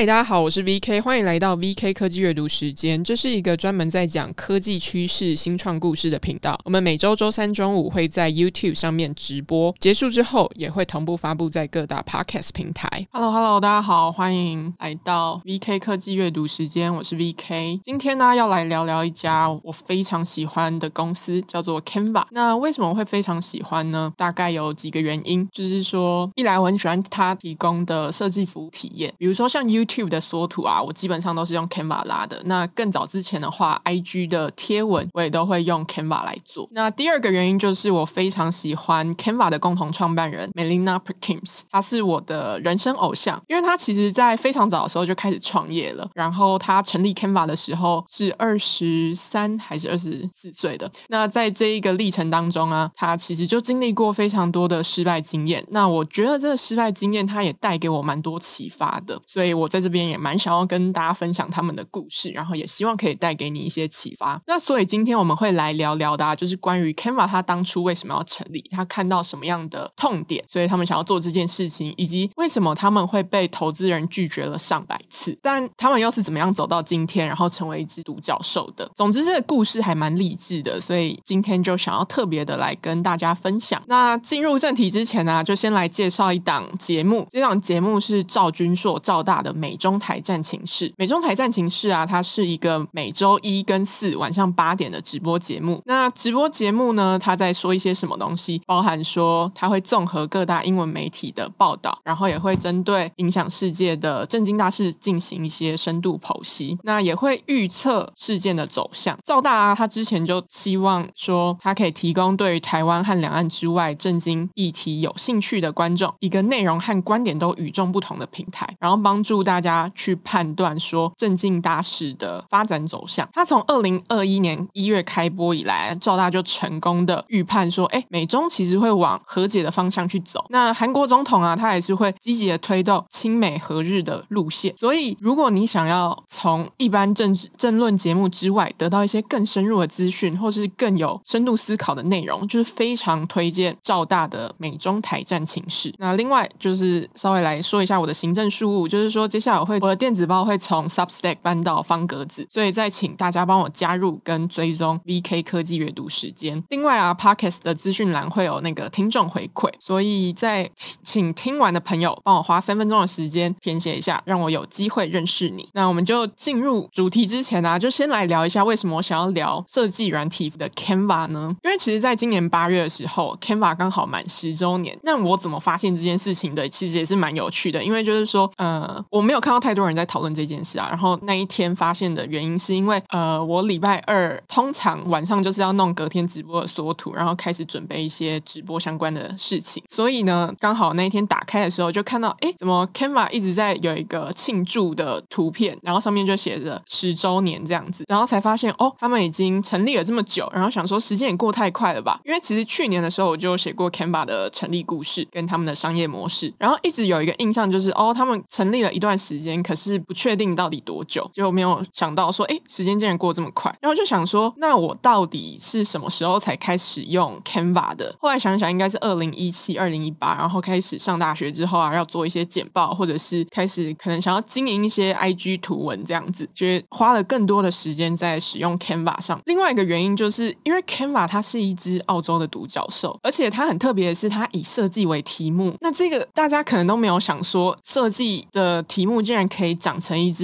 嗨，大家好，我是 VK， 欢迎来到 VK 科技阅读时间。这是一个专门在讲科技趋势、新创故事的频道。我们每周周三中午会在 YouTube 上面直播，结束之后也会同步发布在各大 Podcast 平台。Hello， 大家好，欢迎来到 VK 科技阅读时间，我是 VK。今天呢，要来聊聊一家我非常喜欢的公司，叫做 Canva。那为什么我会非常喜欢呢？大概有几个原因，就是说，一来我很喜欢它提供的设计服务体验，比如说像 YouTube 的缩图啊，我基本上都是用 Canva 拉的。那更早之前的话 IG 的贴文我也都会用 Canva 来做。那第二个原因就是我非常喜欢 Canva 的共同创办人 Melanie Perkins， 她是我的人生偶像，因为她其实在非常早的时候就开始创业了，然后她成立 Canva 的时候是23还是24岁的。那在这一个历程当中啊，她其实就经历过非常多的失败经验。那我觉得这个失败经验她也带给我蛮多启发的，所以我在这边也蛮想要跟大家分享他们的故事，然后也希望可以带给你一些启发。那所以今天我们会来聊聊的啊，就是关于 Canva 他当初为什么要成立，他看到什么样的痛点，所以他们想要做这件事情，以及为什么他们会被投资人拒绝了100次，但他们又是怎么样走到今天，然后成为一只独角兽的。总之这个故事还蛮励志的，所以今天就想要特别的来跟大家分享。那进入正题之前呢，就先来介绍一档节目。这档节目是赵君硕赵大的美中台战情室。美中台战情室啊，它是一个每周一跟四晚上8点的直播节目。那直播节目呢，它在说一些什么东西，包含说它会综合各大英文媒体的报道，然后也会针对影响世界的政经大事进行一些深度剖析，那也会预测事件的走向。赵大啊，他之前就希望说他可以提供对于台湾和两岸之外政经议题有兴趣的观众一个内容和观点都与众不同的平台，然后帮助大家去判断说政经大事的发展走向。他从2021年1月开播以来，赵大就成功的预判说美中其实会往和解的方向去走。那韩国总统啊，他也是会积极的推动亲美和日的路线。所以如果你想要从一般政论节目之外得到一些更深入的资讯，或是更有深度思考的内容，就是非常推荐赵大的美中台战情势。那另外就是稍微来说一下我的行政事务，就是说接下来我的电子报会从 Substack 搬到方格子，所以再请大家帮我加入跟追踪 VK 科技阅读时间。另外啊， Podcast 的资讯栏会有那个听众回馈，所以在请听完的朋友帮我花3分钟的时间填写一下，让我有机会认识你。那我们就进入主题之前啊，就先来聊一下为什么我想要聊设计软体的 Canva 呢？因为其实在今年8月的时候 Canva 刚好满10周年。那我怎么发现这件事情的其实也是蛮有趣的，因为就是说我没有看到太多人在讨论这件事啊。然后那一天发现的原因是因为我礼拜2通常晚上就是要弄隔天直播的缩图，然后开始准备一些直播相关的事情，所以呢刚好那一天打开的时候就看到怎么 Canva 一直在有一个庆祝的图片，然后上面就写着10周年这样子，然后才发现他们已经成立了这么久，然后想说时间也过太快了吧。因为其实去年的时候我就写过 Canva 的成立故事跟他们的商业模式，然后一直有一个印象就是他们成立了一段时间，可是不确定到底多久，就没有想到说时间竟然过这么快。然后就想说那我到底是什么时候才开始用 Canva 的，后来想想应该是2017 2018，然后开始上大学之后啊，要做一些简报，或者是开始可能想要经营一些 IG 图文这样子，就是花了更多的时间在使用 Canva 上。另外一个原因就是因为 Canva 它是一只澳洲的独角兽，而且它很特别的是它以设计为题目。那这个大家可能都没有想说设计的题目竟然可以长成一只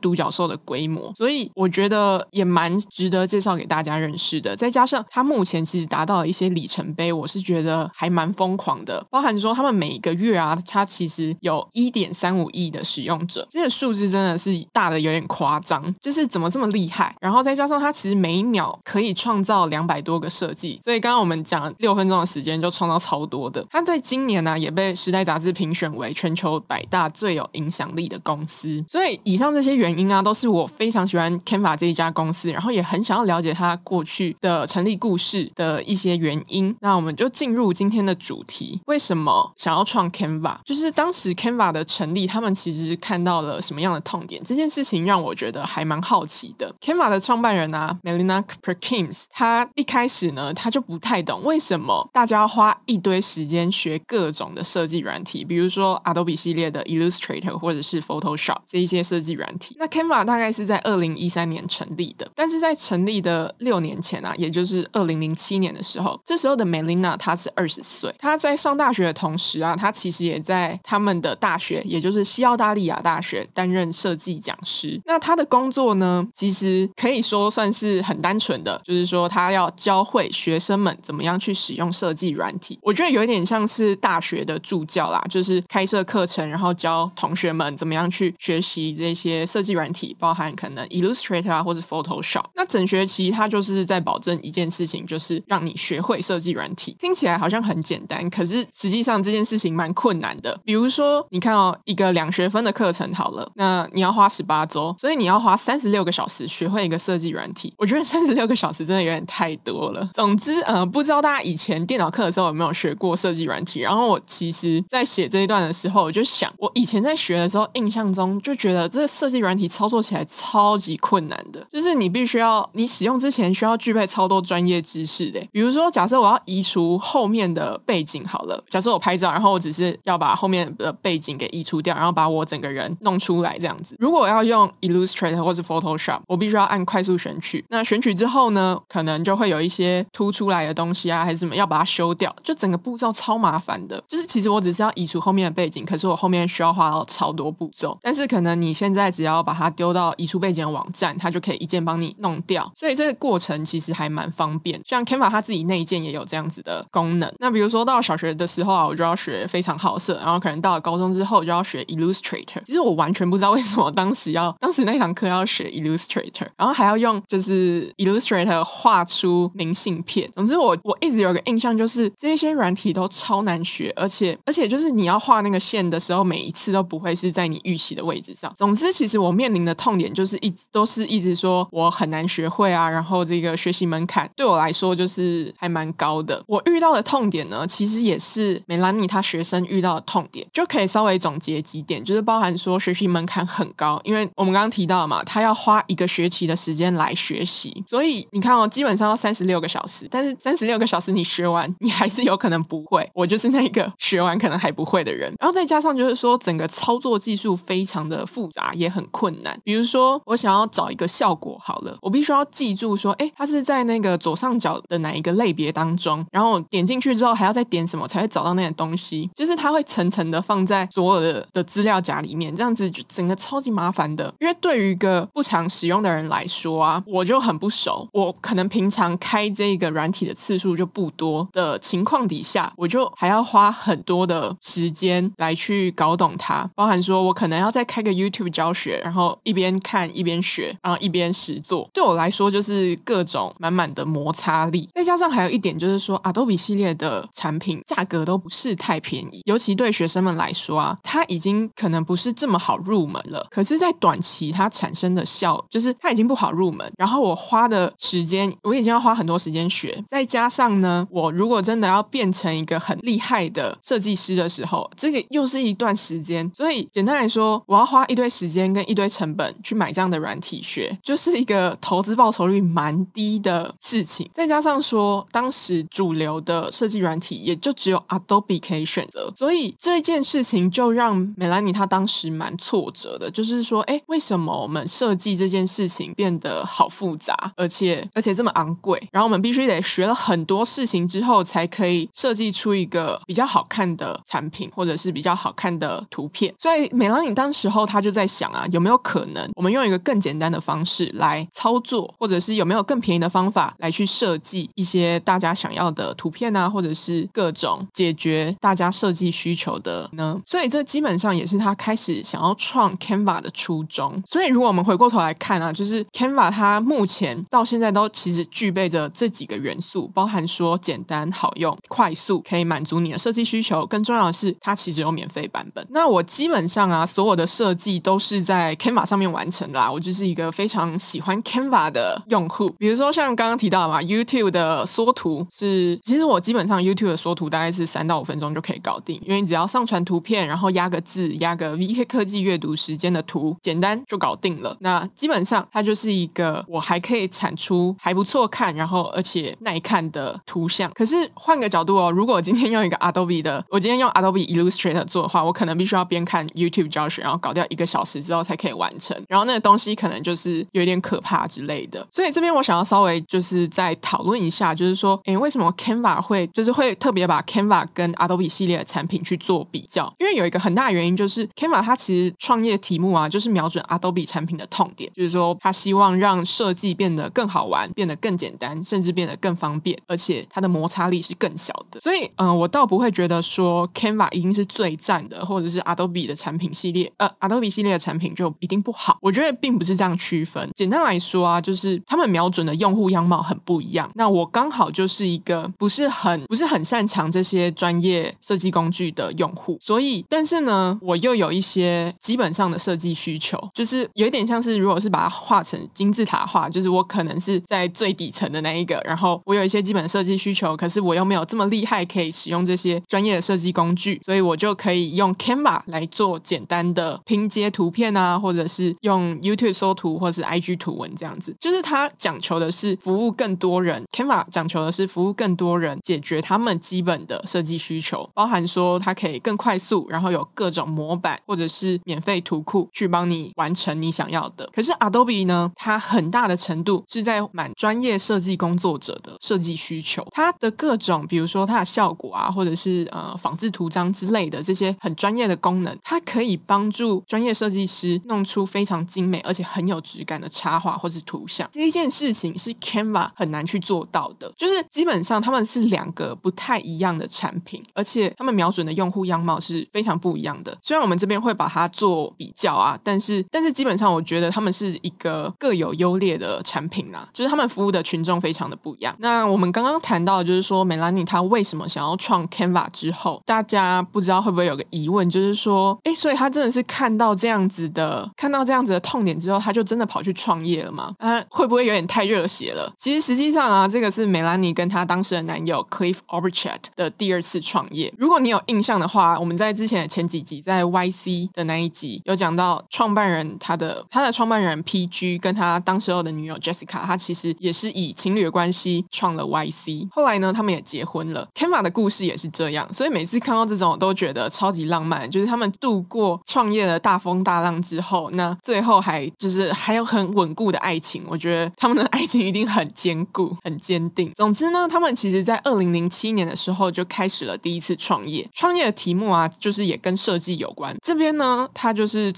独角兽的规模，所以我觉得也蛮值得介绍给大家认识的。再加上它目前其实达到了一些里程碑，我是觉得还蛮疯狂的，包含说他们每一个月啊，它其实有 1.35 亿的使用者，这个数字真的是大的有点夸张，就是怎么这么厉害。然后再加上它其实每一秒可以创造200多个设计，所以刚刚我们讲了6分钟的时间就创造超多的。它在今年啊也被时代杂志评选为全球百大最有影响力的公司。所以以上这些原因啊，都是我非常喜欢 Canva 这一家公司，然后也很想要了解它过去的成立故事的一些原因。那我们就进入今天的主题，为什么想要创 Canva， 就是当时 Canva 的成立他们其实看到了什么样的痛点，这件事情让我觉得还蛮好奇的。 Canva 的创办人啊 Melanie Perkins， 他一开始呢他就不太懂为什么大家要花一堆时间学各种的设计软体，比如说 Adobe 系列的 Illustrator Illustrator 或者是 Photoshop 这一些设计软体。那 Canva 大概是在2013年成立的，但是在成立的6年前啊，也就是2007年的时候，这时候的 Melina 她是20岁，她在上大学的同时啊，她其实也在他们的大学，也就是西澳大利亚大学担任设计讲师。那她的工作呢，其实可以说算是很单纯的，就是说她要教会学生们怎么样去使用设计软体。我觉得有一点像是大学的助教啦，就是开设课程，然后教同学们怎么样去学习这些设计软体，包含可能 Illustrator 啊，或是 Photoshop。 那整学期他就是在保证一件事情，就是让你学会设计软体。听起来好像很简单，可是实际上这件事情蛮困难的。比如说你看哦，一个2学分的课程好了，那你要花18周，所以你要花36个小时学会一个设计软体。我觉得36个小时真的有点太多了。总之不知道大家以前电脑课的时候有没有学过设计软体。然后我其实在写这一段的时候，我就想我以前在学的时候印象中就觉得这设计软体操作起来超级困难的，就是你必须要，你使用之前需要具备超多专业知识的。比如说假设我要移除后面的背景好了，假设我拍照，然后我只是要把后面的背景给移除掉，然后把我整个人弄出来这样子。如果我要用 Illustrator 或是 Photoshop， 我必须要按快速选取，那选取之后呢，可能就会有一些凸出来的东西啊，还是什么要把它修掉，就整个步骤超麻烦的。就是其实我只是要移除后面的背景，可是我后面需要花到超多步骤。但是可能你现在只要把它丢到移除背景的网站，它就可以一键帮你弄掉，所以这个过程其实还蛮方便。像 Canva 它自己内建也有这样子的功能。那比如说到小学的时候啊，我就要学非常好色，然后可能到了高中之后就要学 Illustrator。 其实我完全不知道为什么当时那堂课要学 Illustrator， 然后还要用就是 Illustrator 画出明信片。总之我一直有个印象，就是这些软体都超难学，而且就是你要画那个线的时候，每一次都不会是在你预期的位置上。总之其实我面临的痛点就是一直说我很难学会啊，然后这个学习门槛对我来说就是还蛮高的。我遇到的痛点呢，其实也是梅兰妮她学生遇到的痛点，就可以稍微总结几点，就是包含说学习门槛很高，因为我们刚刚提到嘛，她要花1个学期的时间来学习，所以你看哦，基本上要36个小时，但是36个小时你学完你还是有可能不会，我就是那个学完可能还不会的人。然后再加上就是说整个操作技术非常的复杂也很困难。比如说我想要找一个效果好了，我必须要记住说它是在那个左上角的哪一个类别当中，然后点进去之后还要再点什么才会找到那个东西，就是它会层层的放在所有 的资料夹里面，这样子就整个超级麻烦的。因为对于一个不常使用的人来说啊，我就很不熟，我可能平常开这个软体的次数就不多的情况底下，我就还要花很多的时间来去搞懂它，包含说我可能要再开个 YouTube 教学，然后一边看一边学，然后一边实做。对我来说就是各种满满的摩擦力。再加上还有一点就是说 Adobe 系列的产品价格都不是太便宜，尤其对学生们来说啊，它已经可能不是这么好入门了，可是在短期它产生的效就是它已经不好入门，然后我花的时间我已经要花很多时间学。再加上呢，我如果真的要变成一个很厉害的设计师的时候，这个又是一段时间。所以简单来说，我要花一堆时间跟一堆成本去买这样的软体学，就是一个投资报酬率蛮低的事情。再加上说当时主流的设计软体也就只有 Adobe 可以选择，所以这件事情就让梅兰妮她当时蛮挫折的，就是说为什么我们设计这件事情变得好复杂，而且这么昂贵，然后我们必须得学了很多事情之后才可以设计出一个比较好看的产品或者是比较好看的图片。所以美兰妮当时候他就在想啊，有没有可能我们用一个更简单的方式来操作，或者是有没有更便宜的方法来去设计一些大家想要的图片啊，或者是各种解决大家设计需求的呢？所以这基本上也是他开始想要创 Canva 的初衷。所以如果我们回过头来看啊，就是 Canva 它目前到现在都其实具备着这几个元素，包含说简单、好用、快速，可以满足你的设计需求，更重要的是它其实有免费版本。那我基本上啊，所有的设计都是在 Canva 上面完成的啦，我就是一个非常喜欢 Canva 的用户。比如说像刚刚提到嘛， YouTube 的缩图是，其实我基本上 YouTube 的缩图大概是3到5分钟就可以搞定，因为你只要上传图片，然后压个字，压个 VK 科技阅读时间的图，简单就搞定了。那基本上它就是一个我还可以产出还不错看，然后而且耐看的图像。可是换个角度哦，如果我今天用 Adobe 的，我今天用 Adobe Illustrator 做的话，我可能必须要边看 YouTube 教学，然后搞掉1个小时之后才可以完成，然后那个东西可能就是有点可怕之类的。所以这边我想要稍微就是再讨论一下，就是说为什么 Canva 会特别把 Canva 跟 Adobe 系列的产品去做比较，因为有一个很大的原因就是 Canva 它其实创业题目啊就是瞄准 Adobe 产品的痛点，就是说它希望让设计变得更好玩，变得更简单，甚至变得更方便，而且它的摩擦力是更小的。所以我倒不会觉得说 Canva 一定是最赞的，或者是 Adobe 的产品系列Adobe 系列的产品就一定不好，我觉得并不是这样区分。简单来说啊，就是他们瞄准的用户样貌很不一样，那我刚好就是一个不是很擅长这些专业设计工具的用户，所以但是呢我又有一些基本上的设计需求，就是有点像是如果是把它画成金字塔画，就是我可能是在最底层的那一个，然后我有一些基本的设计需求，可是我又没有这么厉害可以使用这些专业的设计工具，所以我就可以用 Canva 来做简单的拼接图片啊，或者是用 YouTube 搜图或者是 IG 图文这样子，就是它讲求的是服务更多人， Canva 讲求的是服务更多人，解决他们基本的设计需求，包含说它可以更快速，然后有各种模板或者是免费图库去帮你完成你想要的。可是 Adobe 呢，它很大的程度是在满专业设计工作者的设计需求，它的各种比如说它的效果啊，或者是仿制图章之类的这些很专业的功能，它可以帮助专业设计师弄出非常精美而且很有质感的插画或是图像，这一件事情是 Canva 很难去做到的，就是基本上他们是2个不太一样的产品，而且他们瞄准的用户样貌是非常不一样的。虽然我们这边会把它做比较啊，但是基本上我觉得他们是一个各有优劣的产品啦，就是他们服务的群众非常的不一样。那我们刚刚谈到的就是说 Melanie 她为什么想要创 Canva 之后，大家不知道会不会有个疑问，就是说所以她真的是看到这样子的痛点之后，她就真的跑去创业了吗？会不会有点太热血了？其实实际上啊，这个是 Melanie 跟她当时的男友 Cliff Obrecht 的第2次创业。如果你有印象的话，我们在之前的前几集在 YC 的那一集有讲到创办人他的创办人 PG 跟他当时候的女友 Jessica， 他其实也是以情侣的关系创了 YC， 后来呢他们也结婚了。 Canva 的故事也是这样，所以每次看到这种我都觉得超级浪漫，就是他们度过创业的大风大浪之后，那最后还有很稳固的爱情，我觉得他们的爱情一定很坚固很坚定。总之呢，他们其实在2007年的时候就开始了第1次创业的题目啊，就是也跟设计有关。这边呢他就是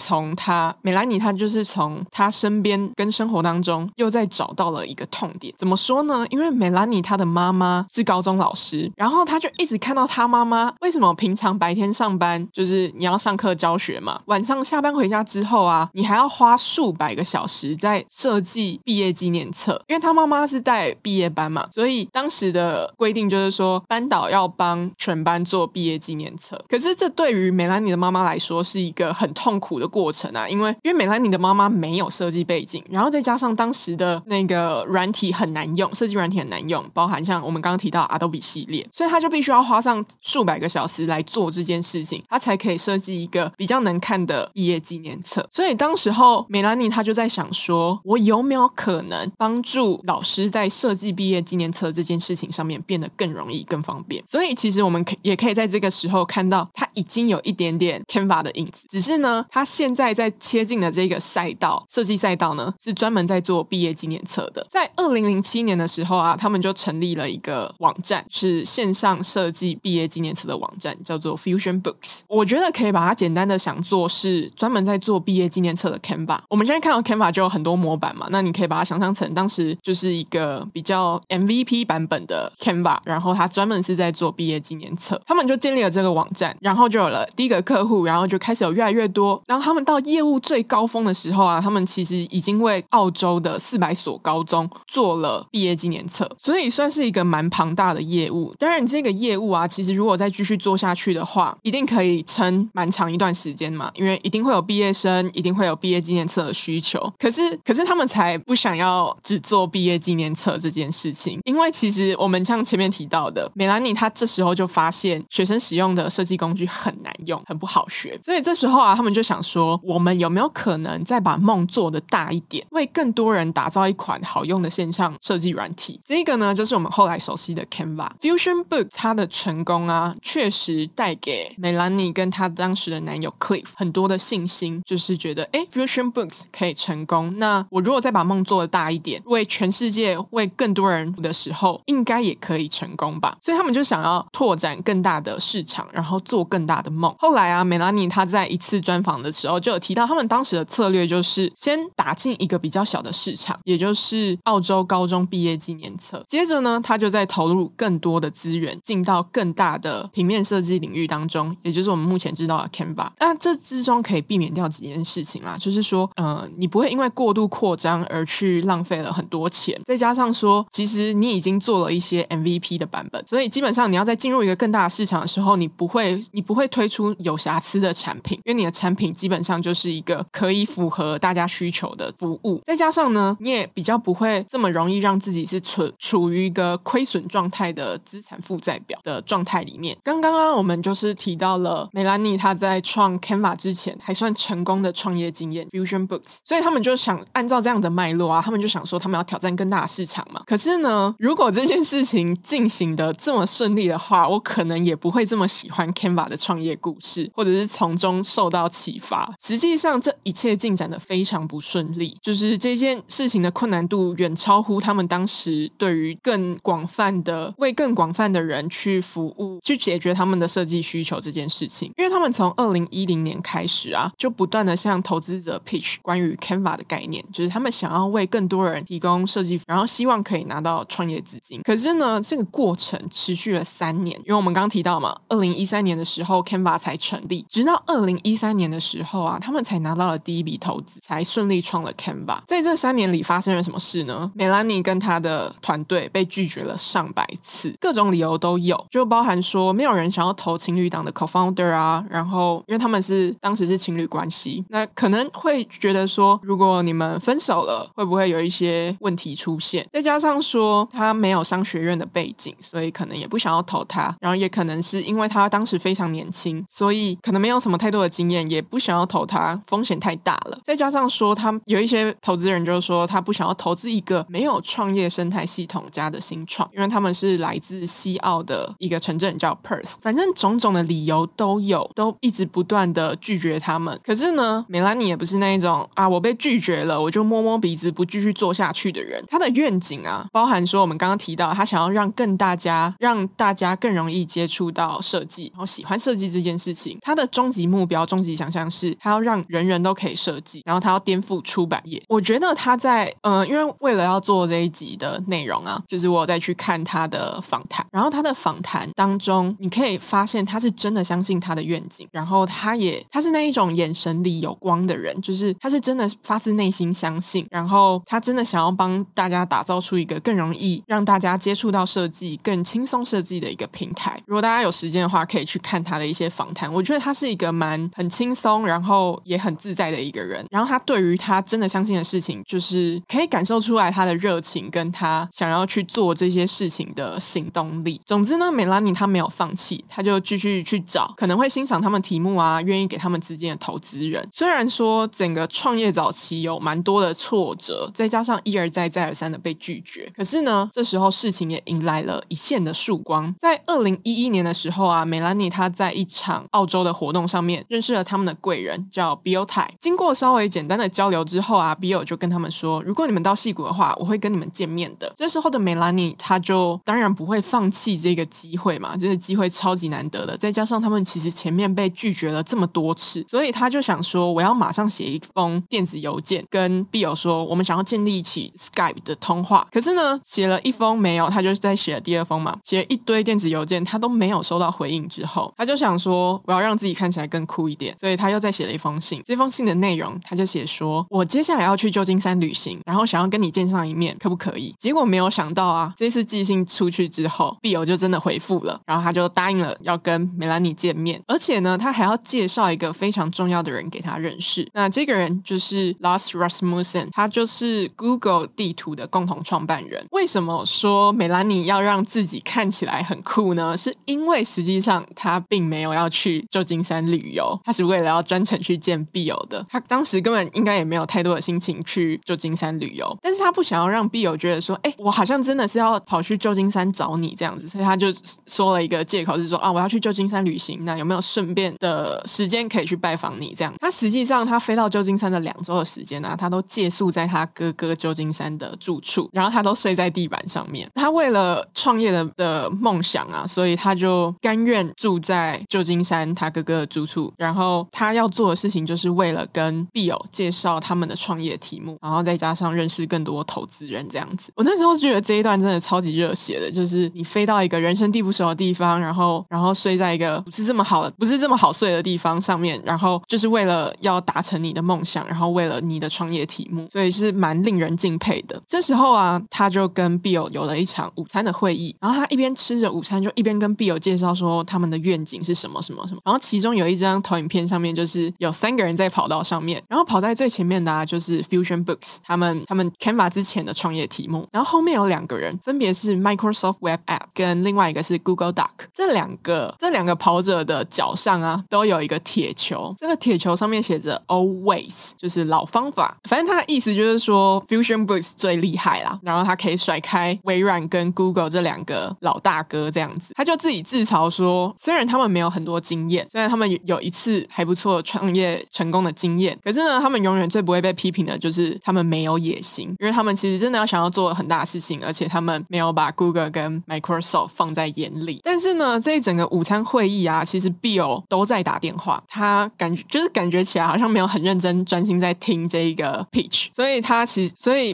美兰妮她就是从她身边跟生活当中又再找到了一个痛点。怎么说呢，因为美兰妮她的妈妈是高中老师，然后她就一直看到她妈妈为什么平常白天上班就是你要上课教学嘛，晚上下班回家之后啊你还要花数百个小时在设计毕业纪念册，因为她妈妈是带毕业班嘛，所以当时的规定就是说班导要帮全班做毕业纪念册。可是这对于美兰妮的妈妈来说是一个很痛苦的过程啊，因为美兰妮的妈妈没有设计背景，然后再加上当时的那个软体很难用，设计软体很难用，包含像我们刚刚提到 Adobe 系列，所以她就必须要花上数百个小时来做这件事情，她才可以设计一个比较能看的毕业纪念册。所以当时候美兰妮她就在想说，我有没有可能帮助老师在设计毕业纪念册这件事情上面变得更容易更方便。所以其实我们也可以在这个时候看到他已经有一点点 Canva 的影子，只是呢他现在在切进的这个赛道设计赛道呢是专门在做毕业纪念册的。在2007年的时候啊，他们就成立了一个网站，是线上设计毕业纪念册的网站，叫做 Fusion Books。 我觉得可以把它简单的想做是专门在做毕业纪念册的 Canva。 我们现在看到 Canva 就有很多模板嘛，那你可以把它想象成当时就是一个比较 MVP 版本的 Canva， 然后它专门是在做毕业纪念册。他们就建立了这个网站，然后就有了第1个客户，然后就开始有越来越多。然后他们到业务最高峰的时候啊，他们其实已经为澳洲的400所高中做了毕业纪念册，所以算是一个蛮庞大的业务。当然这个业务啊，其实如果再继续做下去的话，一定可以撑蛮长一段时间嘛，因为一定会有毕业生，一定会有毕业纪念册的需求。可是他们才不想要只做毕业纪念册这件事情，因为其实我们像前面提到的，美兰妮她这时候就发现学生使用的设计工具很难用，很不好学。所以这时候啊，他们就想说，我们有没有可能再把梦做得大一点，为更多人打造一款好用的线上设计软体。这个呢就是我们后来熟悉的 Canva。 Fusion Book 它的成功啊，确实带给美兰妮跟她当时的男友 Cliff 很多的信心，就是觉得Fusion Books 可以成功，那我如果再把梦做得大一点，为全世界为更多人的时候应该也可以成功吧，所以他们就想要拓展更大的市场，然后做更大的梦。后来啊，梅拉尼她在一次专访的时候就有提到，他们当时的策略就是先打进一个比较小的市场，也就是澳洲高中毕业纪念册，接着呢他就在投入更多的资源进到更大的平面设计领域当中，也就是我们目前知道的 Canva。 那这之中可以避免掉几件事情啦，就是说你不会因为过度扩张而去浪费了很多钱，再加上说其实你已经做了一些 MVP 的版本，所以基本上你要在进入一个更大的市场的时候，你不会推出有瑕疵的产品，因为你的产品基本上就是一个可以符合大家需求的服务，再加上呢你也比较不会这么容易让自己是处于一个亏损状态的资产负债表的状态里面。刚刚我们就是提到了梅兰妮她在创 Canva 之前还算成功的创业经验 Fusion Books， 所以他们就想按照这样的脉络啊，他们就想说他们要挑战更大的市场嘛。可是呢，如果这件事情进行的这么顺利的话，我可能也不会这么喜欢 Canva 的创业故事，或者是从中受到启发。实际上这一切进展的非常不顺利，就是这件事情的困难度远超乎他们当时对于为更广泛的人去服务，去解决他们的设计需求这件事情。因为他们从2010年开始啊，就不断的向投资者 pitch 关于 Canva 的概念，就是他们想要为更多人提供设计，然后希望可以拿到创业资金。可是呢，这个过程持续了3年，因为我们刚刚提到嘛，2013年的时候 Canva 才成立，直到2013年的时候啊，他们才拿到了第一笔投资，才顺利创了 Canva。 在这3年里发生了什么事呢？梅兰妮跟她的团队被拒绝了上百次，各种理由都有，就包含说没有人想要投情侣档的 co-founder 啊，然后因为他们当时是情侣关系，那可能会觉得说如果你们分手了会不会有一些问题出现，再加上说他没有商学院的背景，所以可能也不想要投他，然后也可能是因为他当时非常年轻，所以可能没有什么太多的经验，也不想要投他，风险太大了，再加上说他有一些投资人就是说他不想要投资一个没有创业生态系统家的新创，因为他们是来自西澳的一个城镇叫 Perth。 反正种种的理由都有，都一直不断的拒绝他们。可是呢，梅兰妮也不是那一种啊我被拒绝了我就摸摸鼻子不继续做下去的人，他的愿景啊包含说我们刚刚提到他想要让大家更容易接触到设计，然后喜欢设计这件事情，他的终极目标终极想象是他要让人人都可以设计，然后他要颠覆出版业。我觉得他在因为为了要做这一集的内容啊，就是我有再去看他的访谈，然后他的访谈当中你可以发现他是真的相信他的愿景，然后他是那一种眼神里有光的人，就是他是真的发自内心相信，然后他真的想要帮大家打造出一个更容易让大家接触到设计更轻松设计的一个平台。如果大家有时间的话可以去看他的一些访谈，我觉得他是一个很轻松然后也很自在的一个人，然后他对于他真的相信的事情就是可以感受出来他的热情跟他想要去做这些事情的行动力。总之呢，梅拉妮她没有放弃，她就继续去找可能会欣赏他们题目啊，愿意给他们资金的投资人。虽然说整个创业早期有蛮多的挫折，再加上一而再再而三的被拒绝，可是呢这时候事情也迎来了一线的曙光。在2011年的时候啊，梅兰妮她在一场澳洲的活动上面认识了他们的贵人叫 Bill Tai。 经过稍微简单的交流之后啊， Bill 就跟他们说如果你们到矽谷的话我会跟你们见面的。这时候的梅兰妮她就当然不会放弃这个机会嘛，这个机会超级难得的，再加上他们其实前面被拒绝了这么多次，所以她就想说我要马上写一封电子邮件跟 Bill 说我们想要建立起 Skype 的通话。可是呢写了一封没有，她就再写了第二封嘛，写了一堆电子邮件她都没有收到回应，之后她就想说我要让自己看起来更酷一点，所以她又再写了一封信。这封信的内容她就写说我接下来要去旧金山旅行，然后想要跟你见上一面可不可以。结果没有想到啊，这次寄信出去之后 Bill 就真的回复了，然后他就答应了要跟梅兰妮见面，而且呢他还要介绍一个非常重要的人给他认识。那这个人就是 Lars Rasmussen， 他就是 Google 地图的共同创办人。为什么说梅兰妮要让自己看起来很酷呢？是因为实际上他并没有要去旧金山旅游，他是为了要专程去见 Bill 的，他当时根本应该也没有太多的心情去旧金山旅游，但是他不想要让 Bill 觉得说我好像真的是要跑去旧金山找你这样子，所以他就说了一个借口是说啊，我要去旧金山旅行，那有没有顺便的时间可以去拜访你这样。他实际上他飞到旧金山的2周的时间啊，他都借宿在他哥哥旧金山的住处，然后他都睡在地板上面。他为了创业 的梦想啊，所以他就甘愿住在旧金山他哥哥的住处，然后他要做的事情就是为了跟必友介绍他们的创业题目，然后再加上认识更多投资人这样子。我那时候觉得这一段真的超级热血的，就是你飞到一个人生地不熟的地方，然后睡在一个不是这么好睡的地方上面，然后就是为了要达成你的梦想，然后为了你的创业题目，所以是蛮令人敬佩的。这时候啊，他就跟必友有了一场午餐的会议，然后他一边吃着午餐就一边跟必友介绍说他们的愿景是什么什么什么。然后其中有一张投影片上面就是有3个人在跑道上面，然后跑在最前面的啊就是 Fusion Books 他们 Canva 之前的创业题目，然后后面有2个人分别是 Microsoft Web App 跟另外一个是 Google Doc。这两个跑者的脚上啊都有一个铁球，这个铁球上面写着 Always 就是老方法，反正他的意思就是说 Fusion Books 最厉害啦，然后他可以甩开微软跟 Google 这2个老大哥这样子。他就自己自嘲说虽然他们没有很多经验，虽然他们有一次还不错创业成功的经验，可是呢他们永远最不会被批评的就是他们没有野心，因为他们其实真的要想要做很大的事情，而且他们没有把 Google 跟 Microsoft 放在眼里。但是呢这一整个午餐会议啊，其实 Bill 都在打电话，他感觉起来好像没有很认真专心在听这一个 pitch， 所以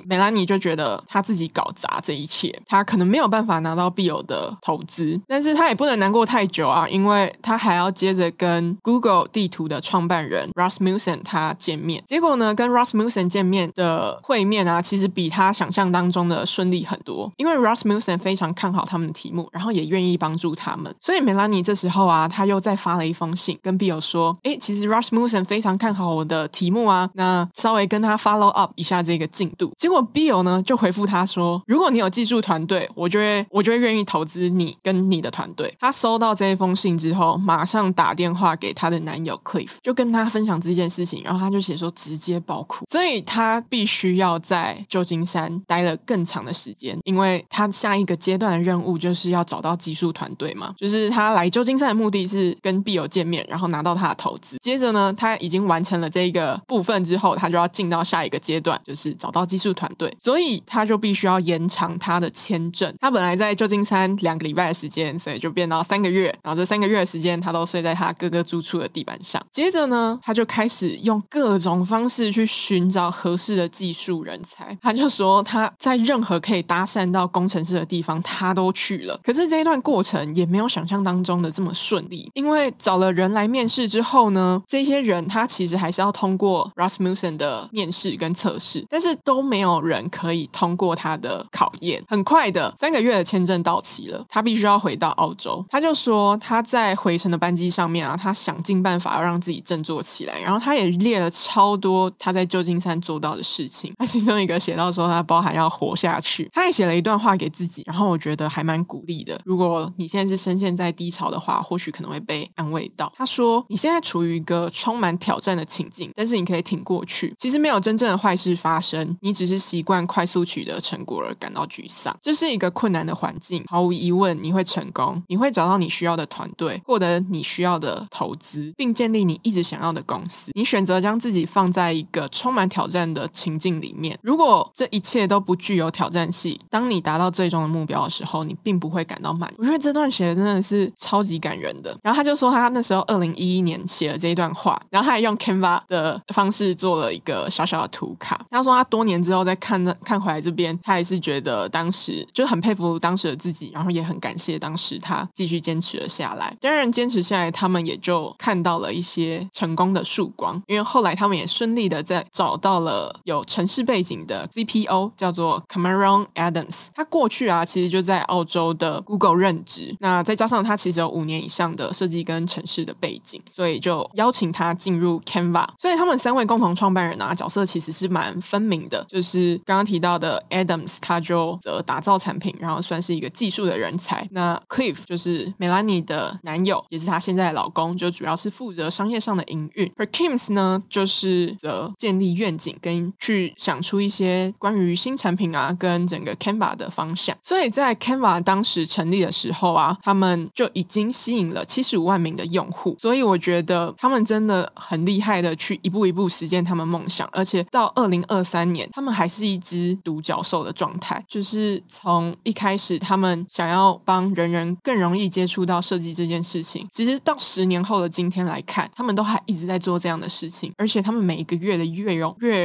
Melanie 就觉得他自己搞砸这一切，他可能没有办法拿到 Bill 的投资，但是他也不能难过太久啊，因为他还要接着跟 Google 地图的创办人 Rasmussen 他见面。结果呢跟 Rasmussen 见面的会面啊，其实比他想象当中的顺利很多，因为 Rasmussen 非常看好他们的题目，然后也愿意帮助他们。所以 Melanie 这时候啊，他又再发了一封信跟 Bill 说其实 Rasmussen 非常看好我的题目啊，那稍微跟他 follow up 一下这个进度。结果 Bill 呢就回复他说如果你有技术团队，我就会愿意投资你跟你的团队。他收到这一封信之后马上打电话给他的男友 Cliff， 就跟他分享这件事情，然后他就写说直接爆哭。所以他必须要在旧金山待了更长的时间，因为他下一个阶段的任务就是要找到技术团队嘛，就是他来旧金山的目的是跟必友见面，然后拿到他的投资。接着呢他已经完成了这个部分之后，他就要进到下一个阶段，就是找到技术团队，所以他就必须要延长他的签证。他本来在旧金山2个礼拜的时间，所以就变到3个月，然后这3个月的时间他都睡在他哥哥住处的地板上。接着呢他就开始用各种方式去寻找合适的技术人才，他就说他在任何可以搭讪到工程师的地方他都去了，可是这一段过程也没有想象当中的这么顺利，因为找了人来面试之后呢，这些人他其实还是要通过 Rasmussen 的面试跟测试，但是都没有人可以通过他的考验。很快的3个月的签证到期了，他必须要回到澳洲。他就说他在回程的班机上面啊，他想尽办法要让自己振作起来，然后他也列了超多他在旧金山做到的事情，他其中一个写到说他包含要活下去。他也写了一段话给自己，然后我觉得还蛮鼓励的，如果你现在是深陷在低潮的话，或许可能会被安慰到。他说你现在处于一个充满挑战的情境，但是你可以挺过去，其实没有真正的坏事发生，你只是习惯快速取得成果而感到沮丧。这是一个困难的环境，毫无疑问你会成功，你会找到你需要的团队，获得你需要的投资，并建立你一直想要的公司。你选择将自己放在一个充满挑战的情境里面，如果这一切都不具有挑战性，当你达到最终的目标的时候，你并不会感到满意。我觉得这段写的真的是超级感人的。然后他就说他那时候2011年写了这一段话，然后他也用 Canva 的方式做了一个小小的图卡。他说他多年之后再看回来这边，他也是觉得当时就很佩服当时的自己，然后也很感谢当时他继续坚持了下来。当然坚持下来他们也就看到了一些成功的曙光，因为后来他们也顺利的在找到了有城市背景的 CPO 叫做 Cameron Adams。 他过去啊其实就在澳洲的 Google 任职，那再加上他其实有5年以上的设计跟城市的背景，所以就邀请他进入 Canva。 所以他们3位共同创办人啊角色其实是蛮分明的，就是刚刚提到的 Adams 他就打造产品，然后算是一个技术的人才。那 Cliff 就是 Melanie 的男友，也是他现在的老公，就主要是负责商业上的营运。 Perkins 呢就是建立愿景跟去想出一些关于新产品啊跟整个 Canva 的方向。所以在 Canva 当时成立的时候啊，他们就已经吸引了75万名的用户，所以我觉得他们真的很厉害的去一步一步实践他们梦想，而且到2023年他们还是一只独角兽的状态，就是从一开始他们想要帮人人更容易接触到设计这件事情，其实到10年后的今天来看，他们都还一直在做这样的事情，而且他们每一个月的月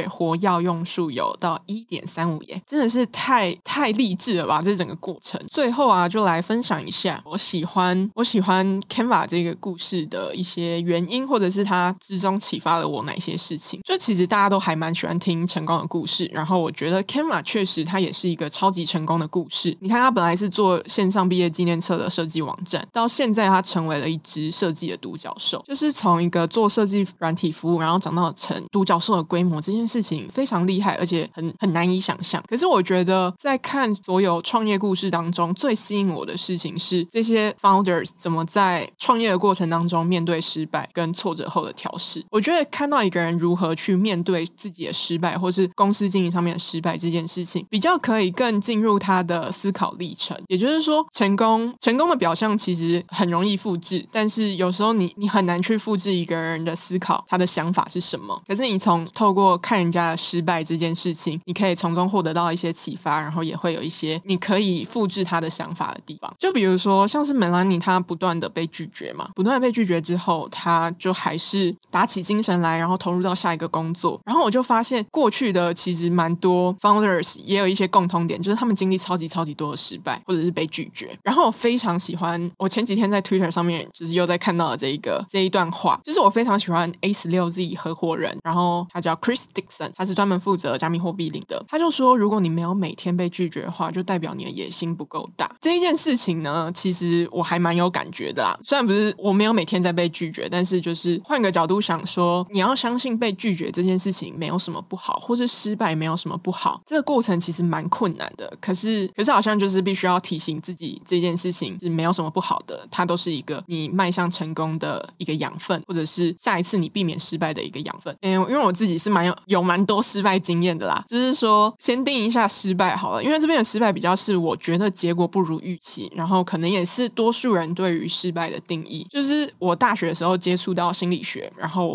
活跃用数有到 1.35 耶，真的是太励志了吧这整个过程。最后啊，就来分享一下我喜欢 Canva 这个故事的一些原因，或者是它之中启发了我哪些事情。就其实大家都还蛮喜欢听成功的故事，然后我觉得 Canva 确实它也是一个超级成功的故事。你看它本来是做线上毕业纪念册的设计网站，到现在它成为了一只设计的独角兽，就是从一个做设计软体服务然后长到成独角兽的规模，这件事情非常厉害，而且很难以想象。可是我觉得在看所有创业故事当中，最吸引我的事情是这些 founders 怎么在创业的过程当中面对失败跟挫折后的调试。我觉得看到一个人如何去面对自己的失败或是公司经营上面的失败这件事情，比较可以更进入他的思考历程。也就是说成功的表象其实很容易复制，但是有时候你很难去复制一个人的思考，他的想法是什么。可是你透过看人家的失败这件事情，你可以从中获得到一些启发，然后也会有一些你可以复制他的想法的地方。就比如说像是 Melanie 她不断的被拒绝嘛，不断的被拒绝之后，她就还是打起精神来，然后投入到下一个工作。然后我就发现过去的其实蛮多 founders 也有一些共同点，就是他们经历超级多的失败或者是被拒绝。然后我非常喜欢，我前几天在 Twitter 上面就是又在看到了这一段话，就是我非常喜欢 A16Z 合伙人，然后他叫 Chris Dixon， 他是专门负责加密货币领的。他就说如果你没有每天被拒绝的话，就代表你的野心不够大。这一件事情呢，其实我还蛮有感觉的啦，虽然不是我没有每天在被拒绝，但是就是换个角度想说，你要相信被拒绝这件事情没有什么不好，或是失败没有什么不好，这个过程其实蛮困难的，可是好像就是必须要提醒自己这件事情是没有什么不好的，它都是一个你迈向成功的一个养分，或者是下一次你避免失败的一个养分。因为我自己是有蛮多失败经验的啦，就是说先定一下失败好了，因为这边的失败比较是我觉得结果不如预期，然后可能也是多数人对于失败的定义。就是我大学的时候接触到心理学，然后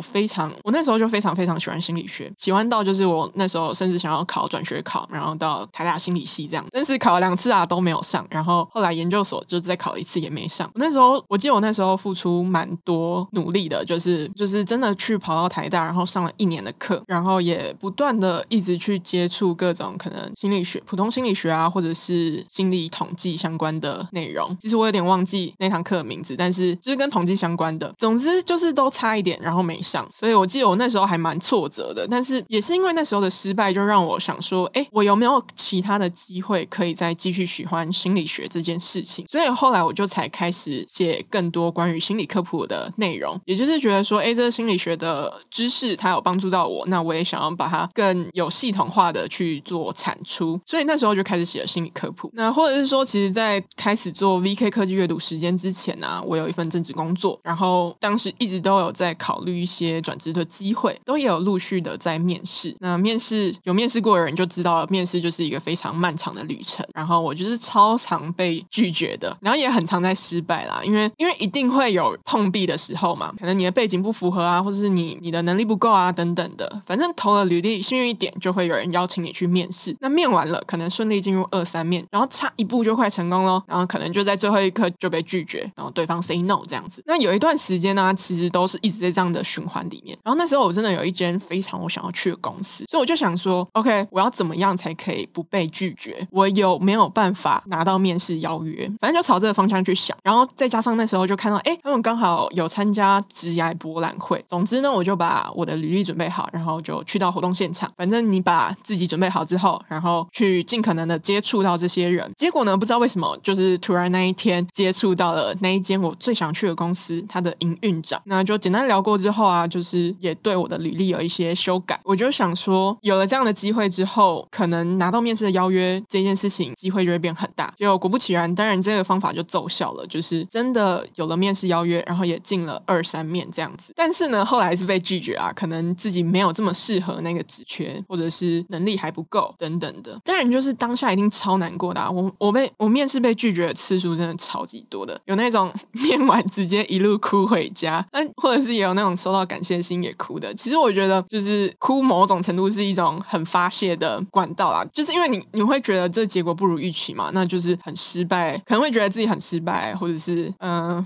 我那时候就非常喜欢心理学，喜欢到就是我那时候甚至想要考转学考，然后到台大心理系这样，但是考了2次啊都没有上，然后后来研究所就再考1次也没上。我记得我那时候付出蛮多努力的，就是真的去跑到台大，然后上了1年的课，然后也不断的一直去接触各种可能心理学、普通心理学啊，或者是心理统计相关的内容。其实我有点忘记那堂课的名字，但是就是跟统计相关的，总之就是都差一点然后没上。所以我记得我那时候还蛮挫折的，但是也是因为那时候的失败，就让我想说我有没有其他的机会可以再继续喜欢心理学这件事情。所以后来我就才开始写更多关于心理科普的内容，也就是觉得说这个心理学的知识它有帮助到我，那我也想要把它更有系统化的去做产出，所以那时候就开始写了心理科普。那或者是说其实在开始做 VK 科技阅读时间之前啊，我有一份正职工作，然后当时一直都有在考虑一些转职的机会，都也有陆续的在面试。那面试有面试过的人就知道，面试就是一个非常漫长的旅程，然后我就是超常被拒绝的，然后也很常在失败啦，因为一定会有碰壁的时候嘛，可能你的背景不符合啊，或者是你的能力不够啊等等的，反正投了履历幸运一点就会有人邀请你去面试。那面完了可能顺利进入23面，然后差一步就快成功咯，然后可能就在最后一刻就被拒绝，然后对方 say no 这样子。那有一段时间呢，其实都是一直在这样的循环里面。然后那时候我真的有一间非常我想要去的公司，所以我就想说 OK 我要怎么样才可以不被拒绝，我有没有办法拿到面试邀约，反正就朝这个方向去想。然后再加上那时候就看到他们刚好有参加职涯博览会，总之呢我就把我的履历准备好，然后就去到活动现场。反正你把自己准备好之后，然后去尽可能的接触到这些人。结果呢不知道为什么就是突然那一天接触到了那一间我最想去的公司他的营运长。那就简单聊过之后啊，就是也对我的履历有一些修改。我就想说有了这样的机会之后，可能拿到面试的邀约这件事情机会就会变很大。结果果不其然，当然这个方法就奏效了，就是真的有了面试邀约，然后也进了23面这样子。但是呢后来还是被拒绝啊，可能自己没有这么适合那个职缺，或者是能力还不够等等的。当然就是当下一定超难过的啊，我面试被拒绝的次数真的超级多的，有那种面完直接一路哭回家，那或者是也有那种收到感谢信也哭的。其实我觉得就是哭某种程度是一种很发泄的管道啦，就是因为你会觉得这结果不如预期嘛，那就是很失败，可能会觉得自己很失败，或者是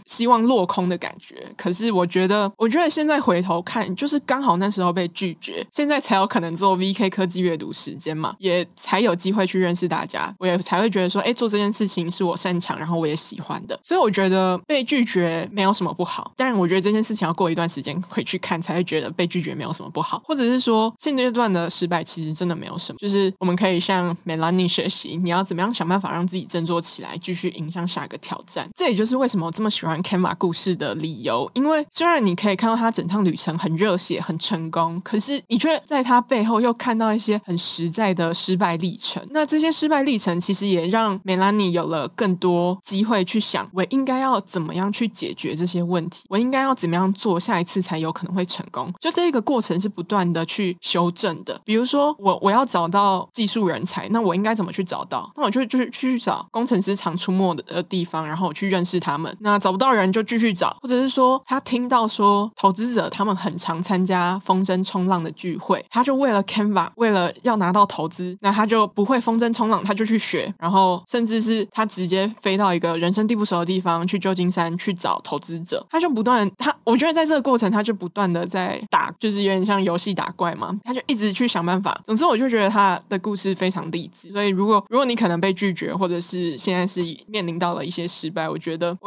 希望落空的感觉。可是我觉得现在回头看，就是刚好那时候被拒绝，现在才有可能做 VK 科技阅读时间嘛，也才有机会去认识大家，我也才会觉得说做这件事情是我擅长然后我也喜欢的。所以我觉得被拒绝没有什么不好，但我觉得这件事情要过一段时间回去看才会觉得被拒绝没有什么不好，或者是说现阶段的失败其实真的没有什么，就是我们可以向 Melanie 学习，你要怎么样想办法让自己振作起来，继续迎向下一个挑战。这也就是为什么我这么喜欢 Canva 故事的理由，因为虽然你可以看到他整趟旅程很热血很成功，可是你却在他背后又看到一些很实在的失败历程。那这些失败历程其实也让 Melanie 有了更多机会去想，我应该要怎么样去解决这些问题，我应该要怎么样做下一次才有可能会成功。就这个过程是不断的去修正的，比如说我要找到技术人才，那我应该怎么去找到，那我就去找工程师常出没的地方，然后我去认识他们，那找不到人就继续找，或者是说他听到说投资者他们很常参加风筝冲浪的聚会，他就为了 Canva 为了要拿到投资，那他就不会风筝冲浪他就去学，然后甚至是他直接飞到一个人生地不熟的地方，去旧金山去找投资者。他就不断我觉得在这个过程他就不断的在打，就是有点像游戏打怪嘛，他就一直去想办法。总之我就觉得他的故事非常励志，所以如果你可能被拒绝，或者是现在是面临到了一些失败，我觉得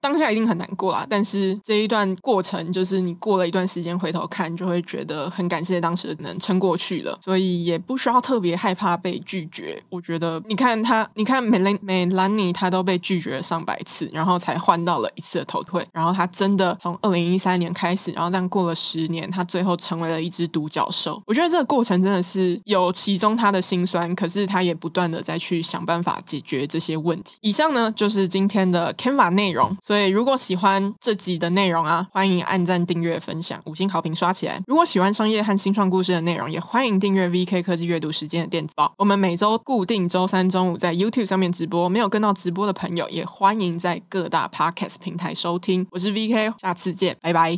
当下一定很难过啦，但是这一段过程就是你过了一段时间回头看，就会觉得很感谢当时能撑过去了，所以也不需要特别害怕被拒绝。我觉得你看 Melanie 他都被拒绝了100次，然后才换到了一次的头退，然后他真的从2013年开始，然后这样过了10年，他最后成为了一只独角兽。我觉得这个过程真的是有其中他的辛酸，可是他也不断的再去想办法解决这些问题。以上呢就是今天的 Canva 内容，所以如果喜欢这集的内容啊，欢迎按赞订阅分享5星好评刷起来。如果喜欢商业和新创故事的内容，也欢迎订阅 VK 科技阅读时间的电子报，我们每周固定周3中午在 YouTube 上面直播，没有跟到直播的朋友也欢迎在各大 Podcast 平台收听。我是 VK， 下次见，拜拜。